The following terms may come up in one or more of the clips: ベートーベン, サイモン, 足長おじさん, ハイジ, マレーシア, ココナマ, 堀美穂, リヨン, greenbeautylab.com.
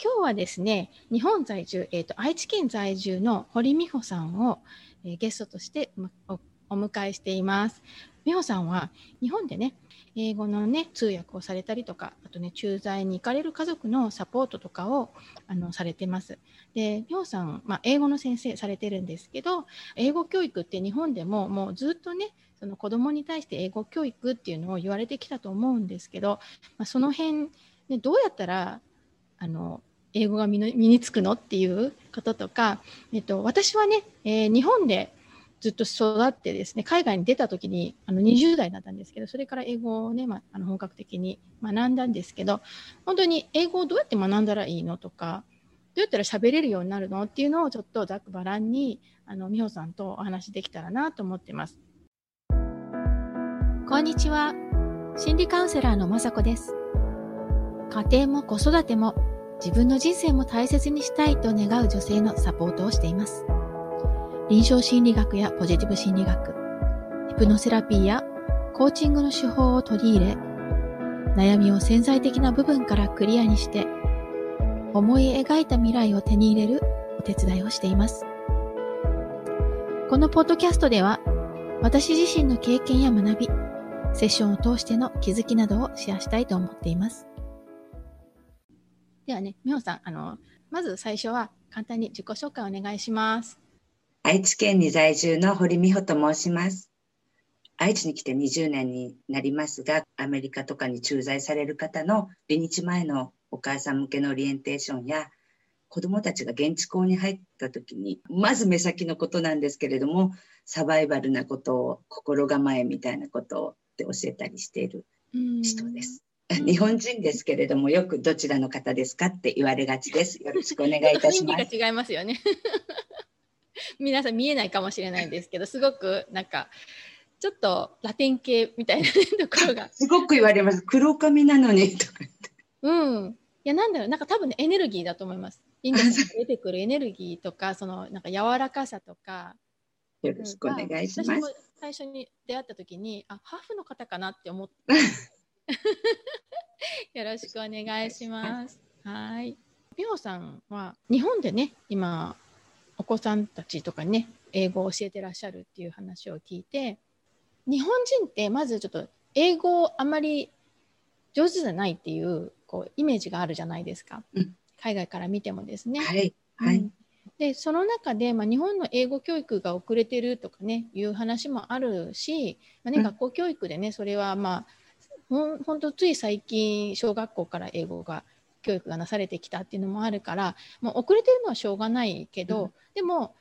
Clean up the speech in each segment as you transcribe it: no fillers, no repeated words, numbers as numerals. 今日はですね、日本在住、愛知県在住の堀美穂さんを、ゲストとしてお迎えしています。美穂さんは日本でね、英語のね、通訳をされたりとか、あとね、駐在に行かれる家族のサポートとかをされてます。で、美穂さん、英語の先生されてるんですけど、英語教育って日本でももうずっとね、その子どもに対して英語教育っていうのを言われてきたと思うんですけど、その辺、ね、どうやったら英語が身につくのっていうこととか、私はね、日本でずっと育ってですね、海外に出た時に20代だったんですけど、それから英語をね、本格的に学んだんですけど、本当に英語をどうやって学んだらいいのとか、どうやったら喋れるようになるのっていうのをちょっとざっくばらんに美穂さんとお話できたらなと思ってます。こんにちは、心理カウンセラーのまさこです。家庭も子育ても自分の人生も大切にしたいと願う女性のサポートをしています。臨床心理学やポジティブ心理学、ヒプノセラピーやコーチングの手法を取り入れ、悩みを潜在的な部分からクリアにして、思い描いた未来を手に入れるお手伝いをしています。このポッドキャストでは、私自身の経験や学び、セッションを通しての気づきなどをシェアしたいと思っています。ではね、美穂さん、まず最初は簡単に自己紹介お願いします。愛知県に在住の堀美穂と申します。愛知に来て20年になりますが、アメリカとかに駐在される方の離日前のお母さん向けのオリエンテーションや、子どもたちが現地校に入った時に、まず目先のことなんですけれども、サバイバルなことを心構えみたいなことをって教えたりしている人です。日本人ですけれども、よくどちらの方ですかって言われがちです。よろしくお願いいたします。意味が違いますよね。皆さん見えないかもしれないんですけど、すごくなんかちょっとラテン系みたいなところがすごく言われます。黒髪なのにとか言って。うん。いや、なんだろう、なんか多分、ね、エネルギーだと思います。インドに出てくるエネルギーとか、そのなんか柔らかさとか。よろしくお願いします。私も最初に出会った時に、ハーフの方かなって思って。よろしくお願いします。はい。美穂さんは日本でね、今お子さんたちとかにね、英語を教えてらっしゃるっていう話を聞いて、日本人ってまずちょっと英語をあまり上手じゃないっていう、イメージがあるじゃないですか。うん、海外から見てもですね。はい。はい。で、その中で、日本の英語教育が遅れてるとかね、いう話もあるし、うん、学校教育でね、それは本当つい最近小学校から英語が教育がなされてきたっていうのもあるから、もう遅れてるのはしょうがないけど、うん、でも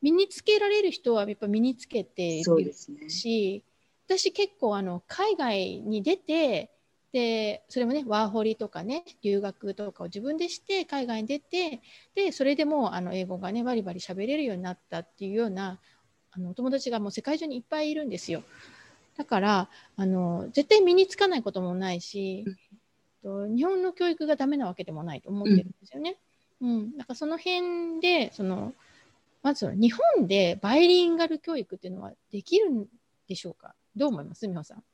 身につけられる人はやっぱ身につけているし、ね、私結構海外に出て、でそれもね、ワーホリとかね、留学とかを自分でして海外に出て、でそれでもう英語がねバリバリ喋れるようになったっていうようなお友達がもう世界中にいっぱいいるんですよ。だから絶対身につかないこともないし、日本の教育がダメなわけでもないと思ってるんですよね。うん、だからその辺でまず日本でバイリンガル教育っていうのはできるんでしょうか。どう思います、美穂さん。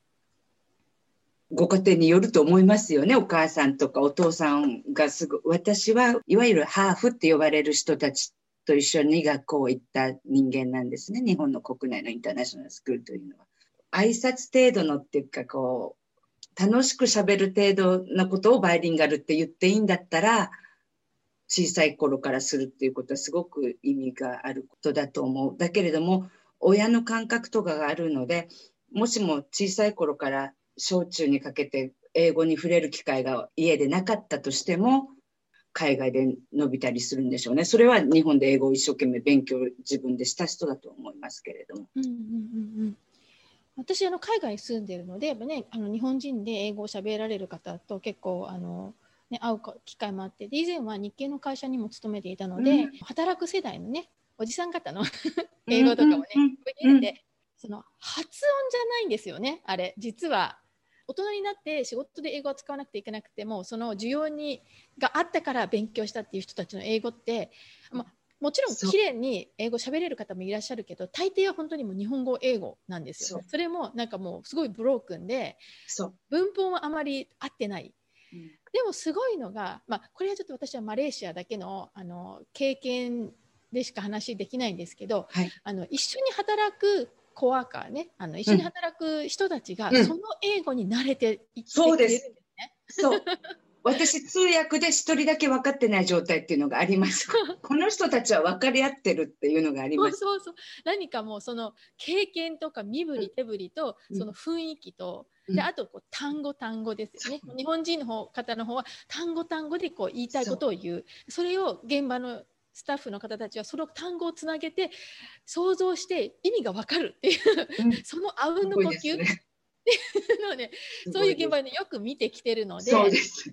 ご家庭によると思いますよね。お母さんとかお父さんが私はいわゆるハーフって呼ばれる人たちと一緒に学校行った人間なんですね。日本の国内のインターナショナルスクールというのは。挨拶程度のっていうか、楽しく喋る程度のことをバイリンガルって言っていいんだったら、小さい頃からするっていうことはすごく意味があることだと思う。だけれども親の感覚とかがあるので、もしも小さい頃から小中にかけて英語に触れる機会が家でなかったとしても、海外で伸びたりするんでしょうね。それは日本で英語を一生懸命勉強自分でした人だと思いますけれども、うんうんうんうん、私海外に住んでるので、ね、日本人で英語を喋られる方と結構ね、会う機会もあって、で以前は日系の会社にも勤めていたので、うん、働く世代のねおじさん方の英語とかもね、うんうんうん、発音じゃないんですよね。あれ実は大人になって仕事で英語を使わなくていけなくても、その需要があったから勉強したっていう人たちの英語って、もちろん綺麗に英語喋れる方もいらっしゃるけど、大抵は本当にもう日本語英語なんですよ。それもなんかもうすごいブロークンで、文法はあまり合ってない、でもすごいのが、まあ、これはちょっと私はマレーシアだけの、経験でしか話できないんですけど、はい、一緒に働くコワーカーね、一緒に働く人たちが、その英語に慣れていってくれるんですね。そうです。そう。私通訳で一人だけ分かってない状態っていうのがありますこの人たちは分かり合ってるっていうのがありますそうそうそう、何かもうその経験とか身振り手振りと、その雰囲気と、であとこう単語ですよね。日本人の方の方は単語でこう言いたいことを言う。それを現場のスタッフの方たちはその単語をつなげて想像して意味が分かるっていう、そのあうんの呼吸、ねね、そういう現場でよく見てきてるので、そうです、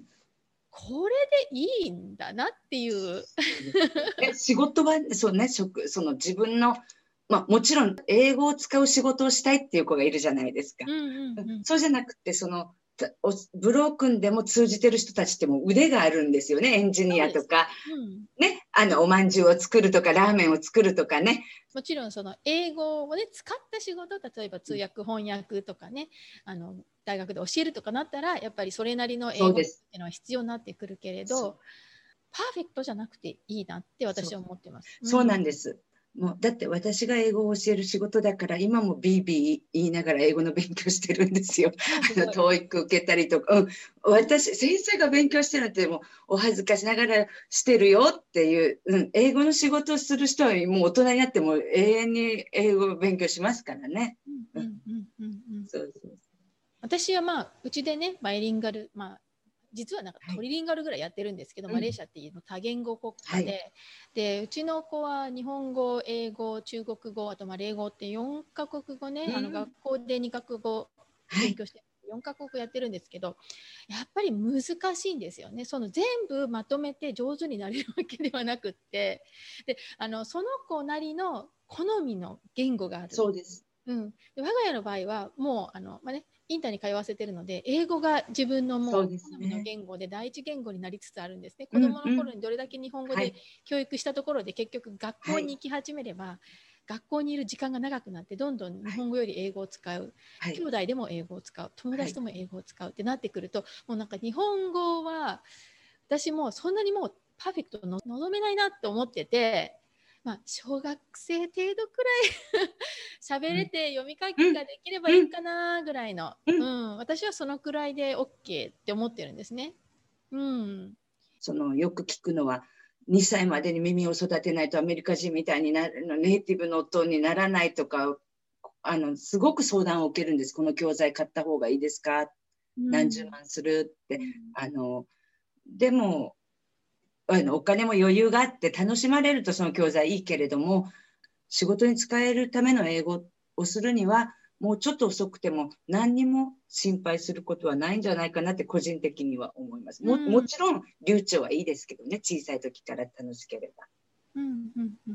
これでいいんだなっていう仕事はそうね、その自分の、まあ、もちろん英語を使う仕事をしたいっていう子がいるじゃないですか、そうじゃなくて、そのブロー君でも通じてる人たちってもう腕があるんですよね。エンジニアとか、ね、おまんじゅうを作るとかラーメンを作るとかね。もちろんその英語を、ね、使った仕事、例えば通訳翻訳とかね、大学で教えるとかなったらやっぱりそれなりの英語っていうのは必要になってくるけれど、パーフェクトじゃなくていいなって私は思ってます。そうなんです。もうだって私が英語を教える仕事だから、今もビービー言いながら英語の勉強してるんですよ。TOEIC 受けたりとか、私先生が勉強してるってもうお恥ずかしながらしてるよっていう、英語の仕事をする人はもう大人になっても永遠に英語を勉強しますからね。私はまあうちでね、バイリンガル、まあ実はなんかトリリンガルぐらいやってるんですけど、マレーシアっていうの多言語国家で、でうちの子は日本語、英語、中国語、あとマレー語って4カ国語ね、学校で2カ国語勉強して4カ国語やってるんですけど、やっぱり難しいんですよね。その全部まとめて上手になれるわけではなくって、でその子なりの好みの言語がある。そうです、で我が家の場合はもうまあね、インターに通わせてるので、英語が自分のもう好みの言語で第一言語になりつつあるんですね。子どもの頃にどれだけ日本語で教育したところで、結局学校に行き始めれば、学校にいる時間が長くなって、どんどん日本語より英語を使う、兄弟でも英語を使う、友達とも英語を使うってなってくると、もうなんか日本語は私もそんなにもうパーフェクトの望めないなと思ってて、まあ、小学生程度くらい喋れて読み書きができればいいかなぐらいの、私はそのくらいで OK って思ってるんですね。そのよく聞くのは、2歳までに耳を育てないとアメリカ人みたいになるの、ネイティブの音にならないとか、すごく相談を受けるんです。この教材買った方がいいですか、何十万するって、でもお金も余裕があって楽しまれるとその教材いいけれども、仕事に使えるための英語をするにはもうちょっと遅くても何にも心配することはないんじゃないかなって個人的には思います。 もちろん流暢はいいですけどね、小さい時から楽しければ、や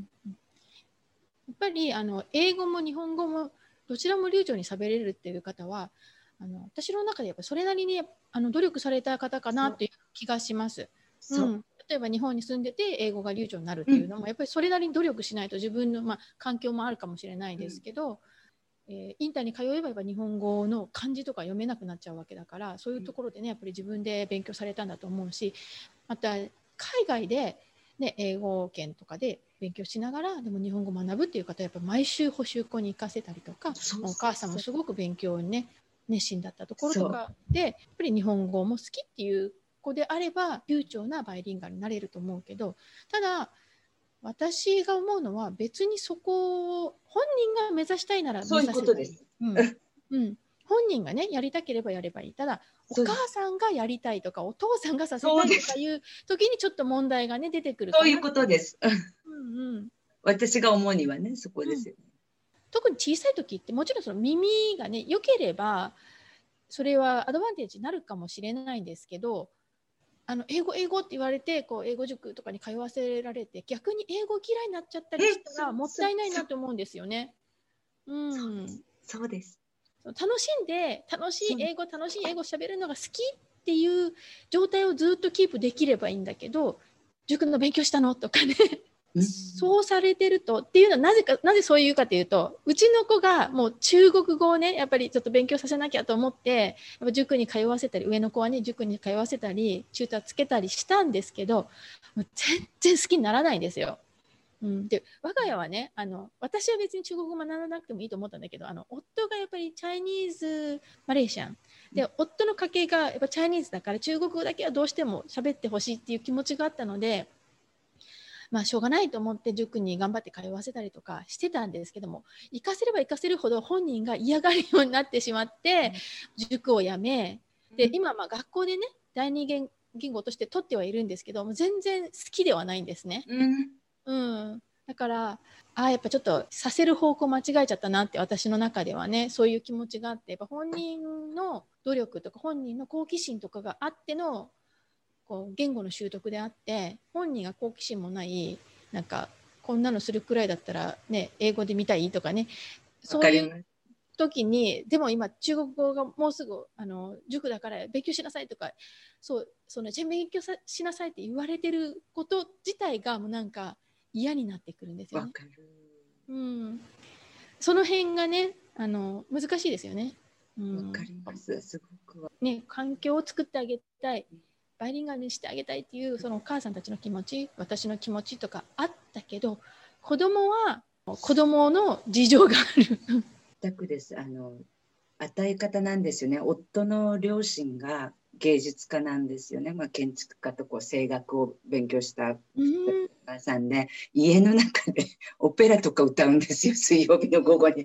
っぱり英語も日本語もどちらも流暢に喋れるっていう方は、私の中でやっぱそれなりに努力された方かなという気がします。例えば日本に住んでて英語が流暢になるっていうのも、やっぱりそれなりに努力しないと、自分の、まあ、環境もあるかもしれないですけど、インターに通えば日本語の漢字とか読めなくなっちゃうわけだから、そういうところでね、やっぱり自分で勉強されたんだと思うし、また海外で、ね、英語圏とかで勉強しながらでも日本語を学ぶっていう方は、やっぱ毎週補習校に行かせたりとか、お母さんもすごく勉強に、ね、熱心だったところとかで、やっぱり日本語も好きっていうここであれば流暢なバイリンガルになれると思うけど、ただ私が思うのは、別にそこを本人が目指したいなら目指せばいい。そういうことです。本人がね、やりたければやればいい。ただお母さんがやりたいとか、お父さんがさせたいとかいう時にちょっと問題がね出てくるかな。そういうことです。私が思うにはね、そこですよね。特に小さい時って、もちろんその耳がね良ければそれはアドバンテージになるかもしれないんですけど、英語って言われて、こう英語塾とかに通わせられて、逆に英語嫌いになっちゃったりしたらもったいないなと思うんですよね。そうです。楽しい英語、喋るのが好きっていう状態をずっとキープできればいいんだけど、塾の勉強したのとかねそうされてるとっていうのはなぜそういうかというと、うちの子がもう中国語をねやっぱりちょっと勉強させなきゃと思ってやっぱ塾に通わせたり、上の子はね塾に通わせたりチューターつけたりしたんですけど、もう全然好きにならないんですよ。で我が家はね私は別に中国語学ばなくてもいいと思ったんだけど、夫がやっぱりチャイニーズマレーシアンで、夫の家系がやっぱチャイニーズだから中国語だけはどうしても喋ってほしいっていう気持ちがあったので、まあしょうがないと思って塾に頑張って通わせたりとかしてたんですけども、行かせれば行かせるほど本人が嫌がるようになってしまって、塾をやめで、今まあ学校でね第二言語として取ってはいるんですけども、全然好きではないんですね。だからやっぱちょっとさせる方向間違えちゃったなって私の中ではねそういう気持ちがあって、やっぱ本人の努力とか本人の好奇心とかがあってのこう言語の習得であって、本人が好奇心もないなんかこんなのするくらいだったら、ね、英語で見たいとかね、そういう時にでも今中国語がもうすぐ塾だから勉強しなさいとか、そう勉強しなさいって言われてること自体がもうなんか嫌になってくるんですよね。その辺がね難しいですよね。わかります。すごくね、環境を作ってあげたい、バイリンガルにしてあげたいっていうそのお母さんたちの気持ち、私の気持ちとかあったけど、子供は子供の事情がある。全くです。与え方なんですよね。夫の両親が芸術家なんですよね、まあ、建築家とこう声楽を勉強したお母さんで、家の中でオペラとか歌うんですよ、水曜日の午後に。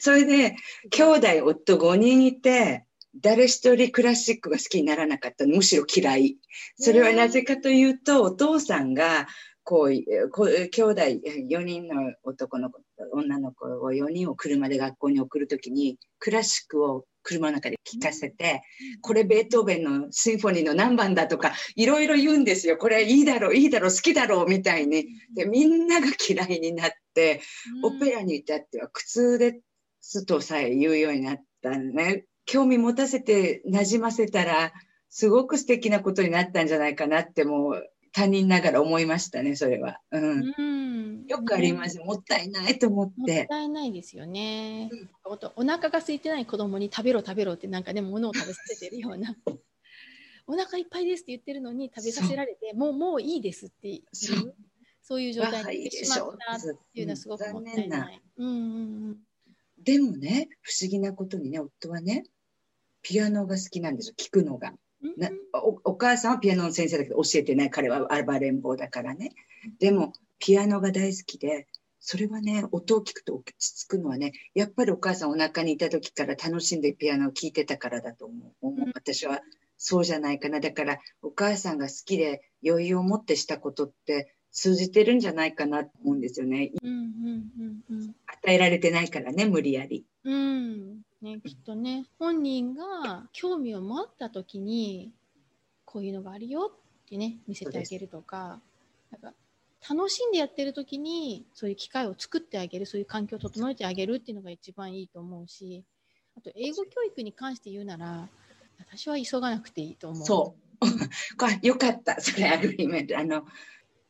それで兄弟夫5人いて誰一人クラシックが好きにならなかったの、むしろ嫌い。それはなぜかというと、お父さんがこう兄弟4人の男の子女の子を4人を車で学校に送るときにクラシックを車の中で聴かせて、これベートーベンのシンフォニーの何番だとかいろいろ言うんですよ。これいいだろ好きだろうみたいに。でみんなが嫌いになってオペラに至っては苦痛ですとさえ言うようになったね。興味持たせてなじませたらすごく素敵なことになったんじゃないかなってもう他人ながら思いましたね、それは。よくあります、もったいないと思って。もったいないですよね。お腹が空いてない子供に食べろってなんかね物を食べさせてるような。お腹いっぱいですって言ってるのに食べさせられて、もういいですっていうそういう状態になってしまったっていうのはすごくもったいない。でもね不思議なことにね、夫はねピアノが好きなんですよ、聴くのが。お母さんはピアノの先生だけど教えてない、彼は暴れん坊だからね。でもピアノが大好きで、それはね音を聞くと落ち着くのはね、やっぱりお母さんお腹にいた時から楽しんでピアノを聴いてたからだと思う、私はそうじゃないかな。だからお母さんが好きで余裕を持ってしたことって通じてるんじゃないかなと思うんですよね。与えられてないからね、無理やり。ね、きっとね本人が興味を持った時にこういうのがあるよってね見せてあげるとか、なんか楽しんでやってる時にそういう機会を作ってあげる、そういう環境を整えてあげるっていうのが一番いいと思うし、あと英語教育に関して言うなら私は急がなくていいと思う。これよかった、それアグリメント。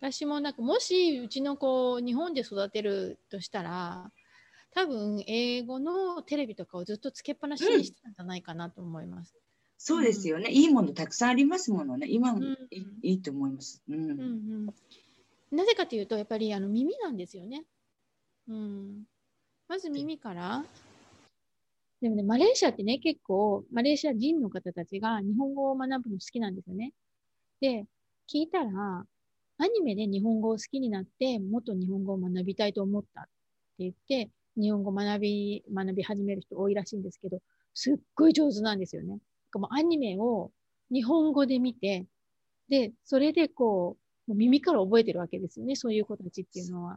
私もなんかもしうちの子を日本で育てるとしたら多分英語のテレビとかをずっとつけっぱなしにしてたんじゃないかなと思います。そうですよね、いいものたくさんありますものね、今もいいと思います。なぜかというとやっぱり耳なんですよね。まず耳から。でもねマレーシアってね結構マレーシア人の方たちが日本語を学ぶの好きなんですよね。で聞いたらアニメで日本語を好きになってもっと日本語を学びたいと思ったって言って。日本語学び始める人多いらしいんですけど、すっごい上手なんですよね。もうアニメを日本語で見て、でそれでこう耳から覚えてるわけですよね、そういう子たちっていうのは。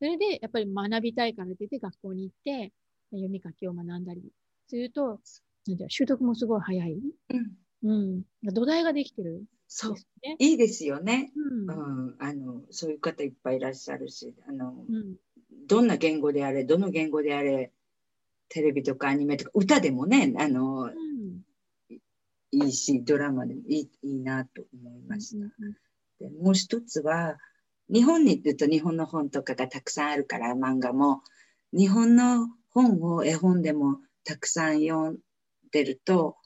それでやっぱり学びたいから出て学校に行って読み書きを学んだりすると、習得もすごい早い。土台ができてる。そういいですよね、そういう方いっぱいいらっしゃるし、どんな言語であれどの言語であれテレビとかアニメとか歌でもねいいし、ドラマでもいいなと思いました。でもう一つは日本に行くと日本の本とかがたくさんあるから、漫画も日本の本を絵本でもたくさん読んでると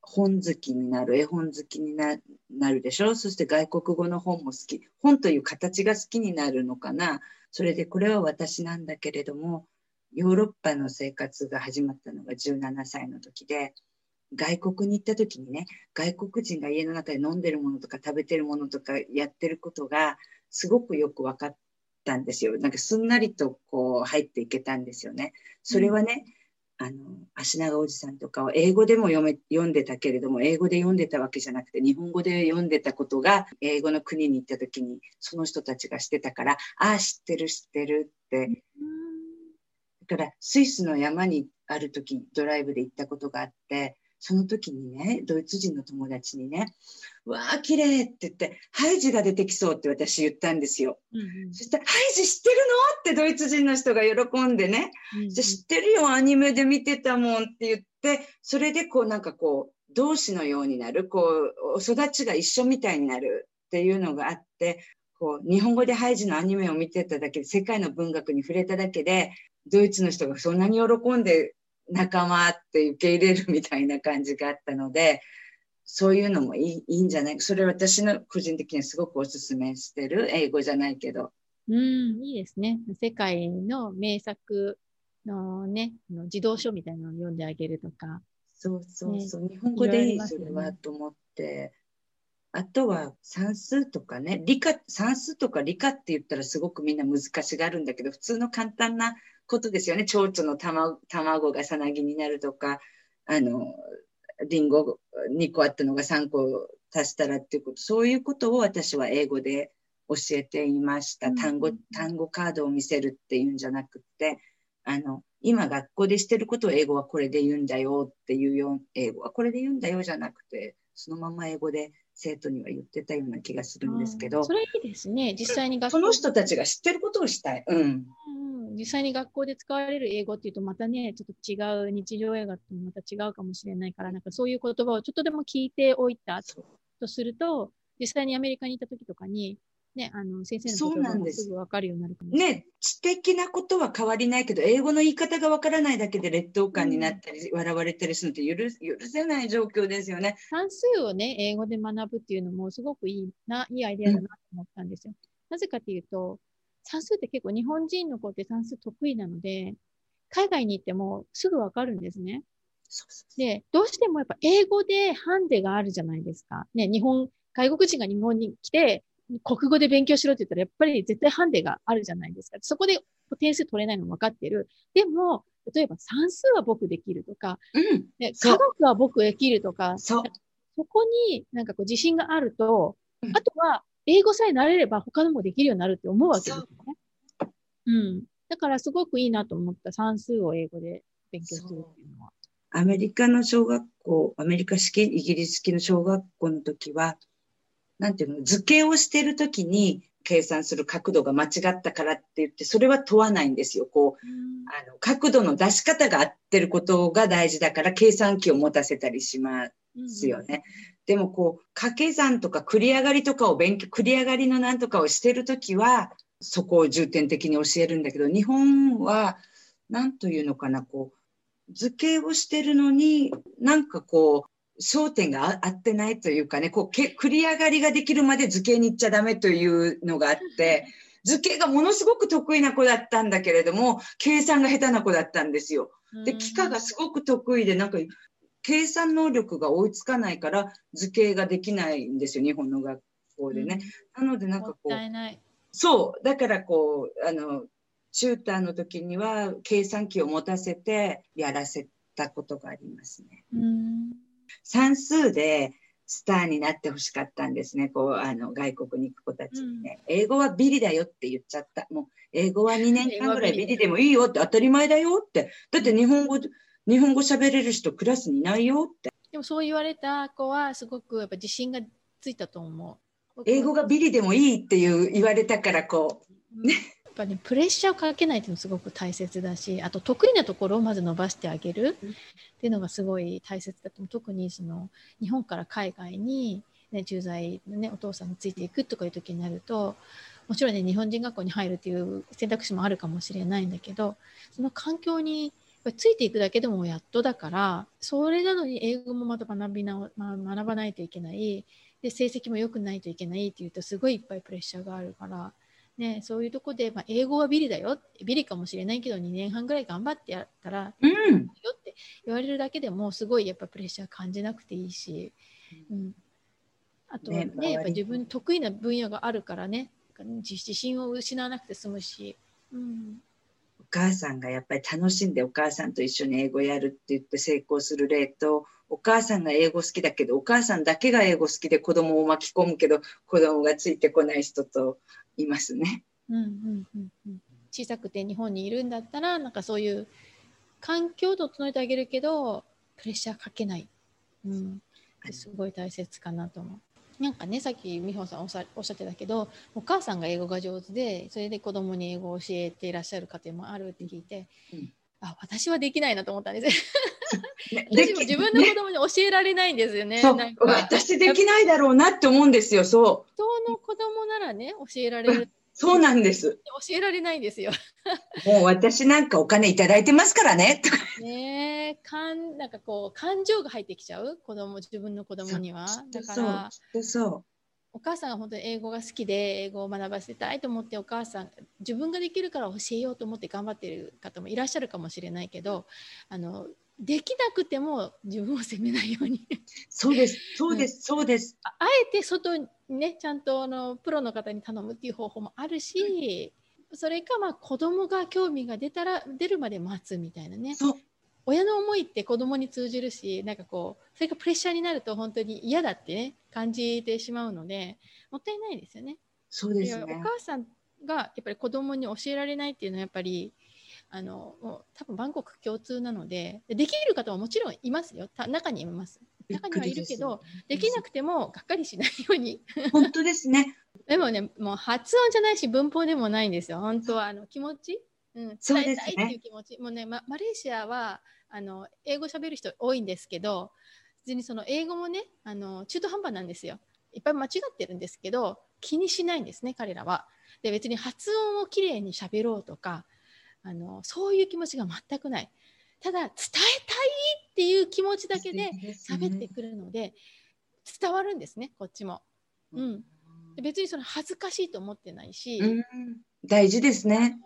本好きになる、絵本好きになるでしょ。そして外国語の本も好き、本という形が好きになるのかな。それでこれは私なんだけれども、ヨーロッパの生活が始まったのが17歳の時で、外国に行った時にね、外国人が家の中で飲んでるものとか食べてるものとかやってることがすごくよく分かったんですよ。なんかすんなりとこう入っていけたんですよね。それはね、足長おじさんとかを英語でも読んでたけれども、英語で読んでたわけじゃなくて日本語で読んでたことが、英語の国に行った時にその人たちがしてたから、ああ知ってる知ってるって。だからスイスの山にある時ドライブで行ったことがあって、その時にね、ドイツ人の友達にね、わー綺麗って言って、ハイジが出てきそうって私言ったんですよ、そしたらハイジ知ってるのってドイツ人の人が喜んでね、じゃ知ってるよアニメで見てたもんって言って、それでこうなんかこう同志のようになる、こう育ちが一緒みたいになるっていうのがあって、こう日本語でハイジのアニメを見てただけで、世界の文学に触れただけでドイツの人がそんなに喜んで仲間って受け入れるみたいな感じがあったので、そういうのもいいんじゃない。それ私の個人的にはすごくおすすめしてる、英語じゃないけど。いいですね。世界の名作のね、児童書みたいなのを読んであげるとか。そうそうそう、ね、日本語でいい、それはと思って。あとは算数とかね、算数とか理科って言ったらすごくみんな難しがあるんだけど、普通の簡単なことですよね。蝶々の卵がさなぎになるとか、リンゴ2個あったのが3個足したらっていうこと、そういうことを私は英語で教えていました。単語カードを見せるっていうんじゃなくて、今学校でしてることを英語はこれで言うんだよっていうよ、英語はこれで言うんだよじゃなくて、そのまま英語で生徒には言ってたような気がするんですけど。それいいですね。実際に学校、その人たちが知ってることをしたい。実際に学校で使われる英語っていうとまたね、ちょっと違う、日常英語とまた違うかもしれないから、なんかそういう言葉をちょっとでも聞いておいたとすると、実際にアメリカに行った時とかに、ね、先生の言葉もすぐ分かるようになるかもしれない。ね、知的なことは変わりないけど、英語の言い方が分からないだけで劣等感になったり、笑われたりするのって許せない状況ですよね。算数をね、英語で学ぶっていうのもすごくいいアイデアだなと思ったんですよ。なぜかというと、算数って結構日本人の子って算数得意なので、海外に行ってもすぐわかるんですね。で、どうしてもやっぱ英語でハンデがあるじゃないですか。ね、外国人が日本に来て、国語で勉強しろって言ったらやっぱり絶対ハンデがあるじゃないですか。そこで点数取れないのわかってる。でも、例えば算数は僕できるとか、ね、科学は僕できるとか、そこになんかこう自信があると、あとは、英語さえ慣れれば他のもできるようになるって思うわけですよね。だからすごくいいなと思った。算数を英語で勉強するっていうのは。アメリカの小学校、アメリカ式、イギリス式の小学校の時は、なんていうの、図形をしてる時に計算する角度が間違ったからって言って、それは問わないんですよ。こう、角度の出し方が合ってることが大事だから、計算機を持たせたりしますよね。でもこう掛け算とか繰り上がりのなんとかをしてるときはそこを重点的に教えるんだけど、日本はなんというのかな、こう図形をしてるのになんかこう焦点が合ってないというかね、こう繰り上がりができるまで図形に行っちゃダメというのがあって、図形がものすごく得意な子だったんだけれども計算が下手な子だったんですよ。で、幾何がすごく得意で、なんか計算能力が追いつかないから図形ができないんですよ、日本の学校でね。なのでなんかこう、もったいない。そう、だからこう、チューターの時には計算機を持たせてやらせたことがありますね。算数でスターになってほしかったんですね、こう外国に行く子たちにね。英語はビリだよって言っちゃった。もう英語は2年間ぐらいビリでもいいよって、当たり前だよって。だって日本語喋れる人クラスにいないよって。でもそう言われた子はすごくやっぱ自信がついたと思う。英語がビリでもいいっていう言われたからこう。やっぱね、プレッシャーをかけないっていうのすごく大切だし、あと得意なところをまず伸ばしてあげるっていうのがすごい大切だと思う。特にその日本から海外に、ね、駐在のね、お父さんについていくとかいう時になると、もちろんね日本人学校に入るっていう選択肢もあるかもしれないんだけど、その環境についていくだけでもやっとだから、それなのに英語もまた学ばないといけない、で成績も良くないといけないっていうとすごいいっぱいプレッシャーがあるから、ね、そういうとこで、まあ、英語はビリだよ、ビリかもしれないけど2年半ぐらい頑張ってやったら、うん、よって言われるだけでもすごいやっぱプレッシャー感じなくていいし、うん、あとは ねやっぱ自分得意な分野があるからね、自信を失わなくて済むし、うん、お母さんがやっぱり楽しんでお母さんと一緒に英語やるって言って成功する例と、お母さんが英語好きだけどお母さんだけが英語好きで子供を巻き込むけど子供がついてこない人といますね、うんうんうんうん、小さくて日本にいるんだったらなんかそういう環境を整えてあげるけどプレッシャーかけない、うん、すごい大切かなと思う。なんかね、さっき美穂さんおっしゃってたけど、お母さんが英語が上手でそれで子供に英語を教えていらっしゃる家庭もあるって聞いて、うん、あ、私はできないなと思ったんです私も自分の子供に教えられないんですよね。なんか私できないだろうなって思うんですよ。そう、人の子供ならね教えられる。そうなんです、教えられないんですよもう私なんかお金いただいてますからねねえ、なんかこう感情が入ってきちゃう、子供、自分の子供には。だからそうお母さんが本当に英語が好きで英語を学ばせたいと思って、お母さん自分ができるから教えようと思って頑張っている方もいらっしゃるかもしれないけど、できなくても自分を責めないようにそうですそうですそうです、うん、あえて外にねちゃんとプロの方に頼むっていう方法もあるし、うん、それかまあ子供が興味が出るまで待つみたいなね。そう、親の思いって子供に通じるし、なんかこうそれがプレッシャーになると本当に嫌だってね感じてしまうのでもったいないですよね。そうですね、お母さんがやっぱり子供に教えられないっていうのはやっぱり多分万国共通なので、できる方はもちろんいますよ、中にいます、中にはいるけど できなくてもがっかりしないように本当ですねでもね、もう発音じゃないし文法でもないんですよ、本当は気持ち、うん、伝えたいっていう気持ち、ね、もうね、マレーシアは英語喋る人多いんですけど、別にその英語もね中途半端なんですよ、いっぱい間違ってるんですけど気にしないんですね彼らは。で別に発音をきれいに喋ろうとかそういう気持ちが全くない、ただ伝えたいっていう気持ちだけで喋ってくるので伝わるんですねこっちも、うん、別にその恥ずかしいと思ってないし、うん、大事ですね、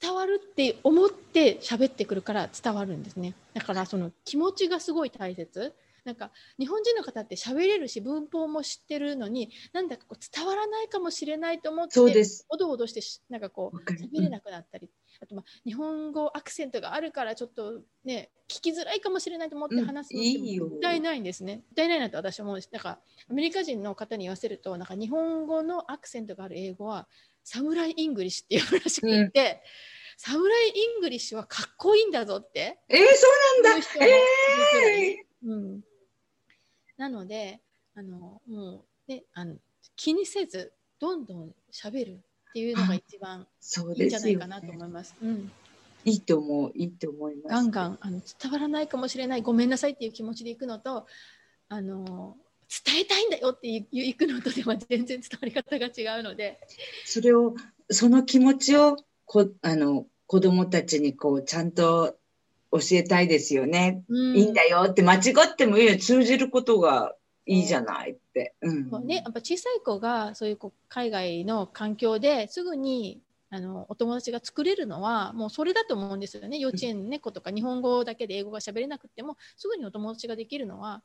伝わるって思って喋ってくるから伝わるんですね。だからその気持ちがすごい大切。なんか日本人の方って喋れるし文法も知ってるのになんだかこう伝わらないかもしれないと思っておどおどしてなんかこう喋れなくなったり、あとまあ日本語アクセントがあるからちょっとね聞きづらいかもしれないと思って話すのってもったいないんですね、もったいないなと私は思うし、なんかアメリカ人の方に言わせるとなんか日本語のアクセントがある英語はサムライイングリッシュっていうらしくって、うん、サムライイングリッシュはかっこいいんだぞって。そうなんだ、うん、なのでもう、ね、気にせずどんどん喋るっていうのが一番いいんじゃないかなと思います。うん、いいと思います。ガンガン伝わらないかもしれないごめんなさいっていう気持ちでいくのと伝えたいんだよっていくのとでは全然伝わり方が違うので、その気持ちを子どもたちにこうちゃんと教えたいですよね、うん、いいんだよって間違ってもいいよ、通じることがいいじゃないって、うんね、やっぱ小さい子がそういう海外の環境ですぐにお友達が作れるのはもうそれだと思うんですよね。幼稚園猫とか日本語だけで英語が喋れなくてもすぐにお友達ができるのは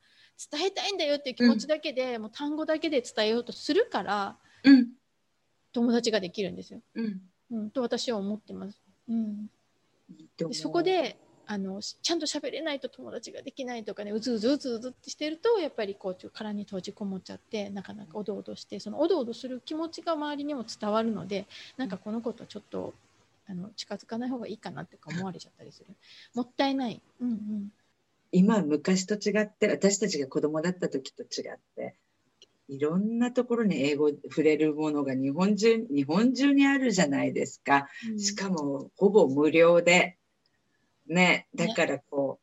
伝えたいんだよっていう気持ちだけで、うん、もう単語だけで伝えようとするから、うん、友達ができるんですよ、うんうん、と私は思ってます、うん、でそこでちゃんと喋れないと友達ができないとかね、うずうずってしてるとやっぱりこう殻に閉じこもっちゃってなかなかおどおどして、そのおどおどする気持ちが周りにも伝わるので、なんかこの子とちょっと近づかない方がいいかなってか思われちゃったりするもったいない、うんうん、今昔と違って私たちが子供だった時と違っていろんなところに英語触れるものが日本中にあるじゃないですか、うん、しかもほぼ無料でね、だからこ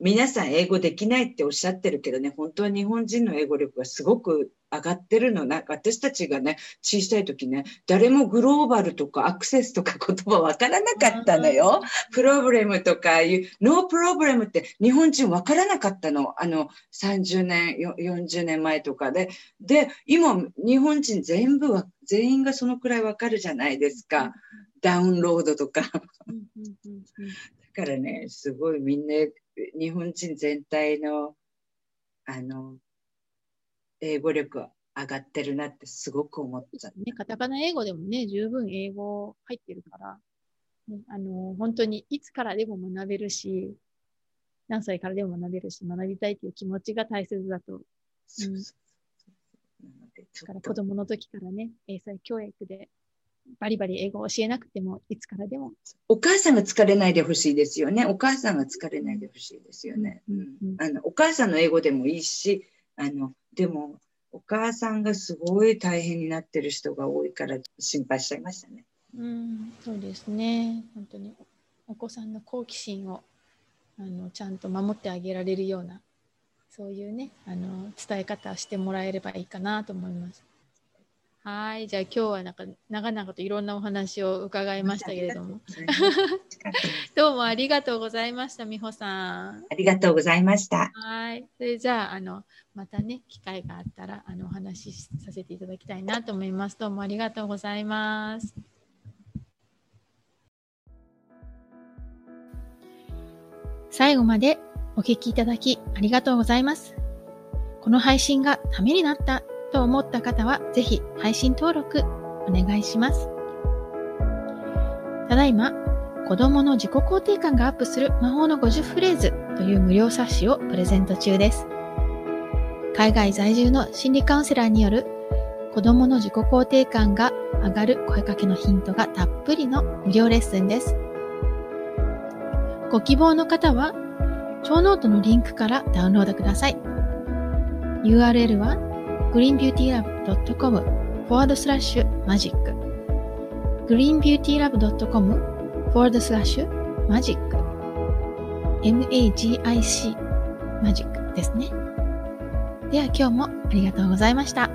皆さん英語できないっておっしゃってるけどね、本当は日本人の英語力がすごく上がってるの。なんか私たちがね、小さい時ね、誰もグローバルとかアクセスとか言葉わからなかったのよ。プロブレムとかいう、ノープロブレムって日本人わからなかったの。30年、40年前とかで。で、今、日本人全員がそのくらいわかるじゃないですか。ダウンロードとか。だからね、すごいみんな、日本人全体の、英語力が上がってるなってすごく思った、ね。カタカナ英語でもね、十分英語入ってるから、ね、本当にいつからでも学べるし、何歳からでも学べるし、学びたいという気持ちが大切だと。だから子供の時からね、英才教育で。バリバリ英語を教えなくてもいつからでもお母さんが疲れないでほしいですよね。お母さんが疲れないでほしいですよね、うんうん、お母さんの英語でもいいし、でもお母さんがすごい大変になってる人が多いから心配しちゃいましたね、うん、そうですね。本当にお子さんの好奇心をちゃんと守ってあげられるようなそういうね伝え方してもらえればいいかなと思います。はい、じゃあ今日はなんか長々といろんなお話を伺いましたけれどもどうもありがとうございました。美穂さんありがとうございました。はい、それじゃあまたね機会があったらお話しさせていただきたいなと思います。どうもありがとうございます。最後までお聞きいただきありがとうございます。この配信がためになったと思った方はぜひ配信登録お願いします。ただいま子供の自己肯定感がアップする魔法の50フレーズという無料冊子をプレゼント中です。海外在住の心理カウンセラーによる子供の自己肯定感が上がる声かけのヒントがたっぷりの無料レッスンです。ご希望の方は超ノートのリンクからダウンロードください。URL はgreenbeautylab.com/magic greenbeautylab.com/magic magic ですね。では今日もありがとうございました。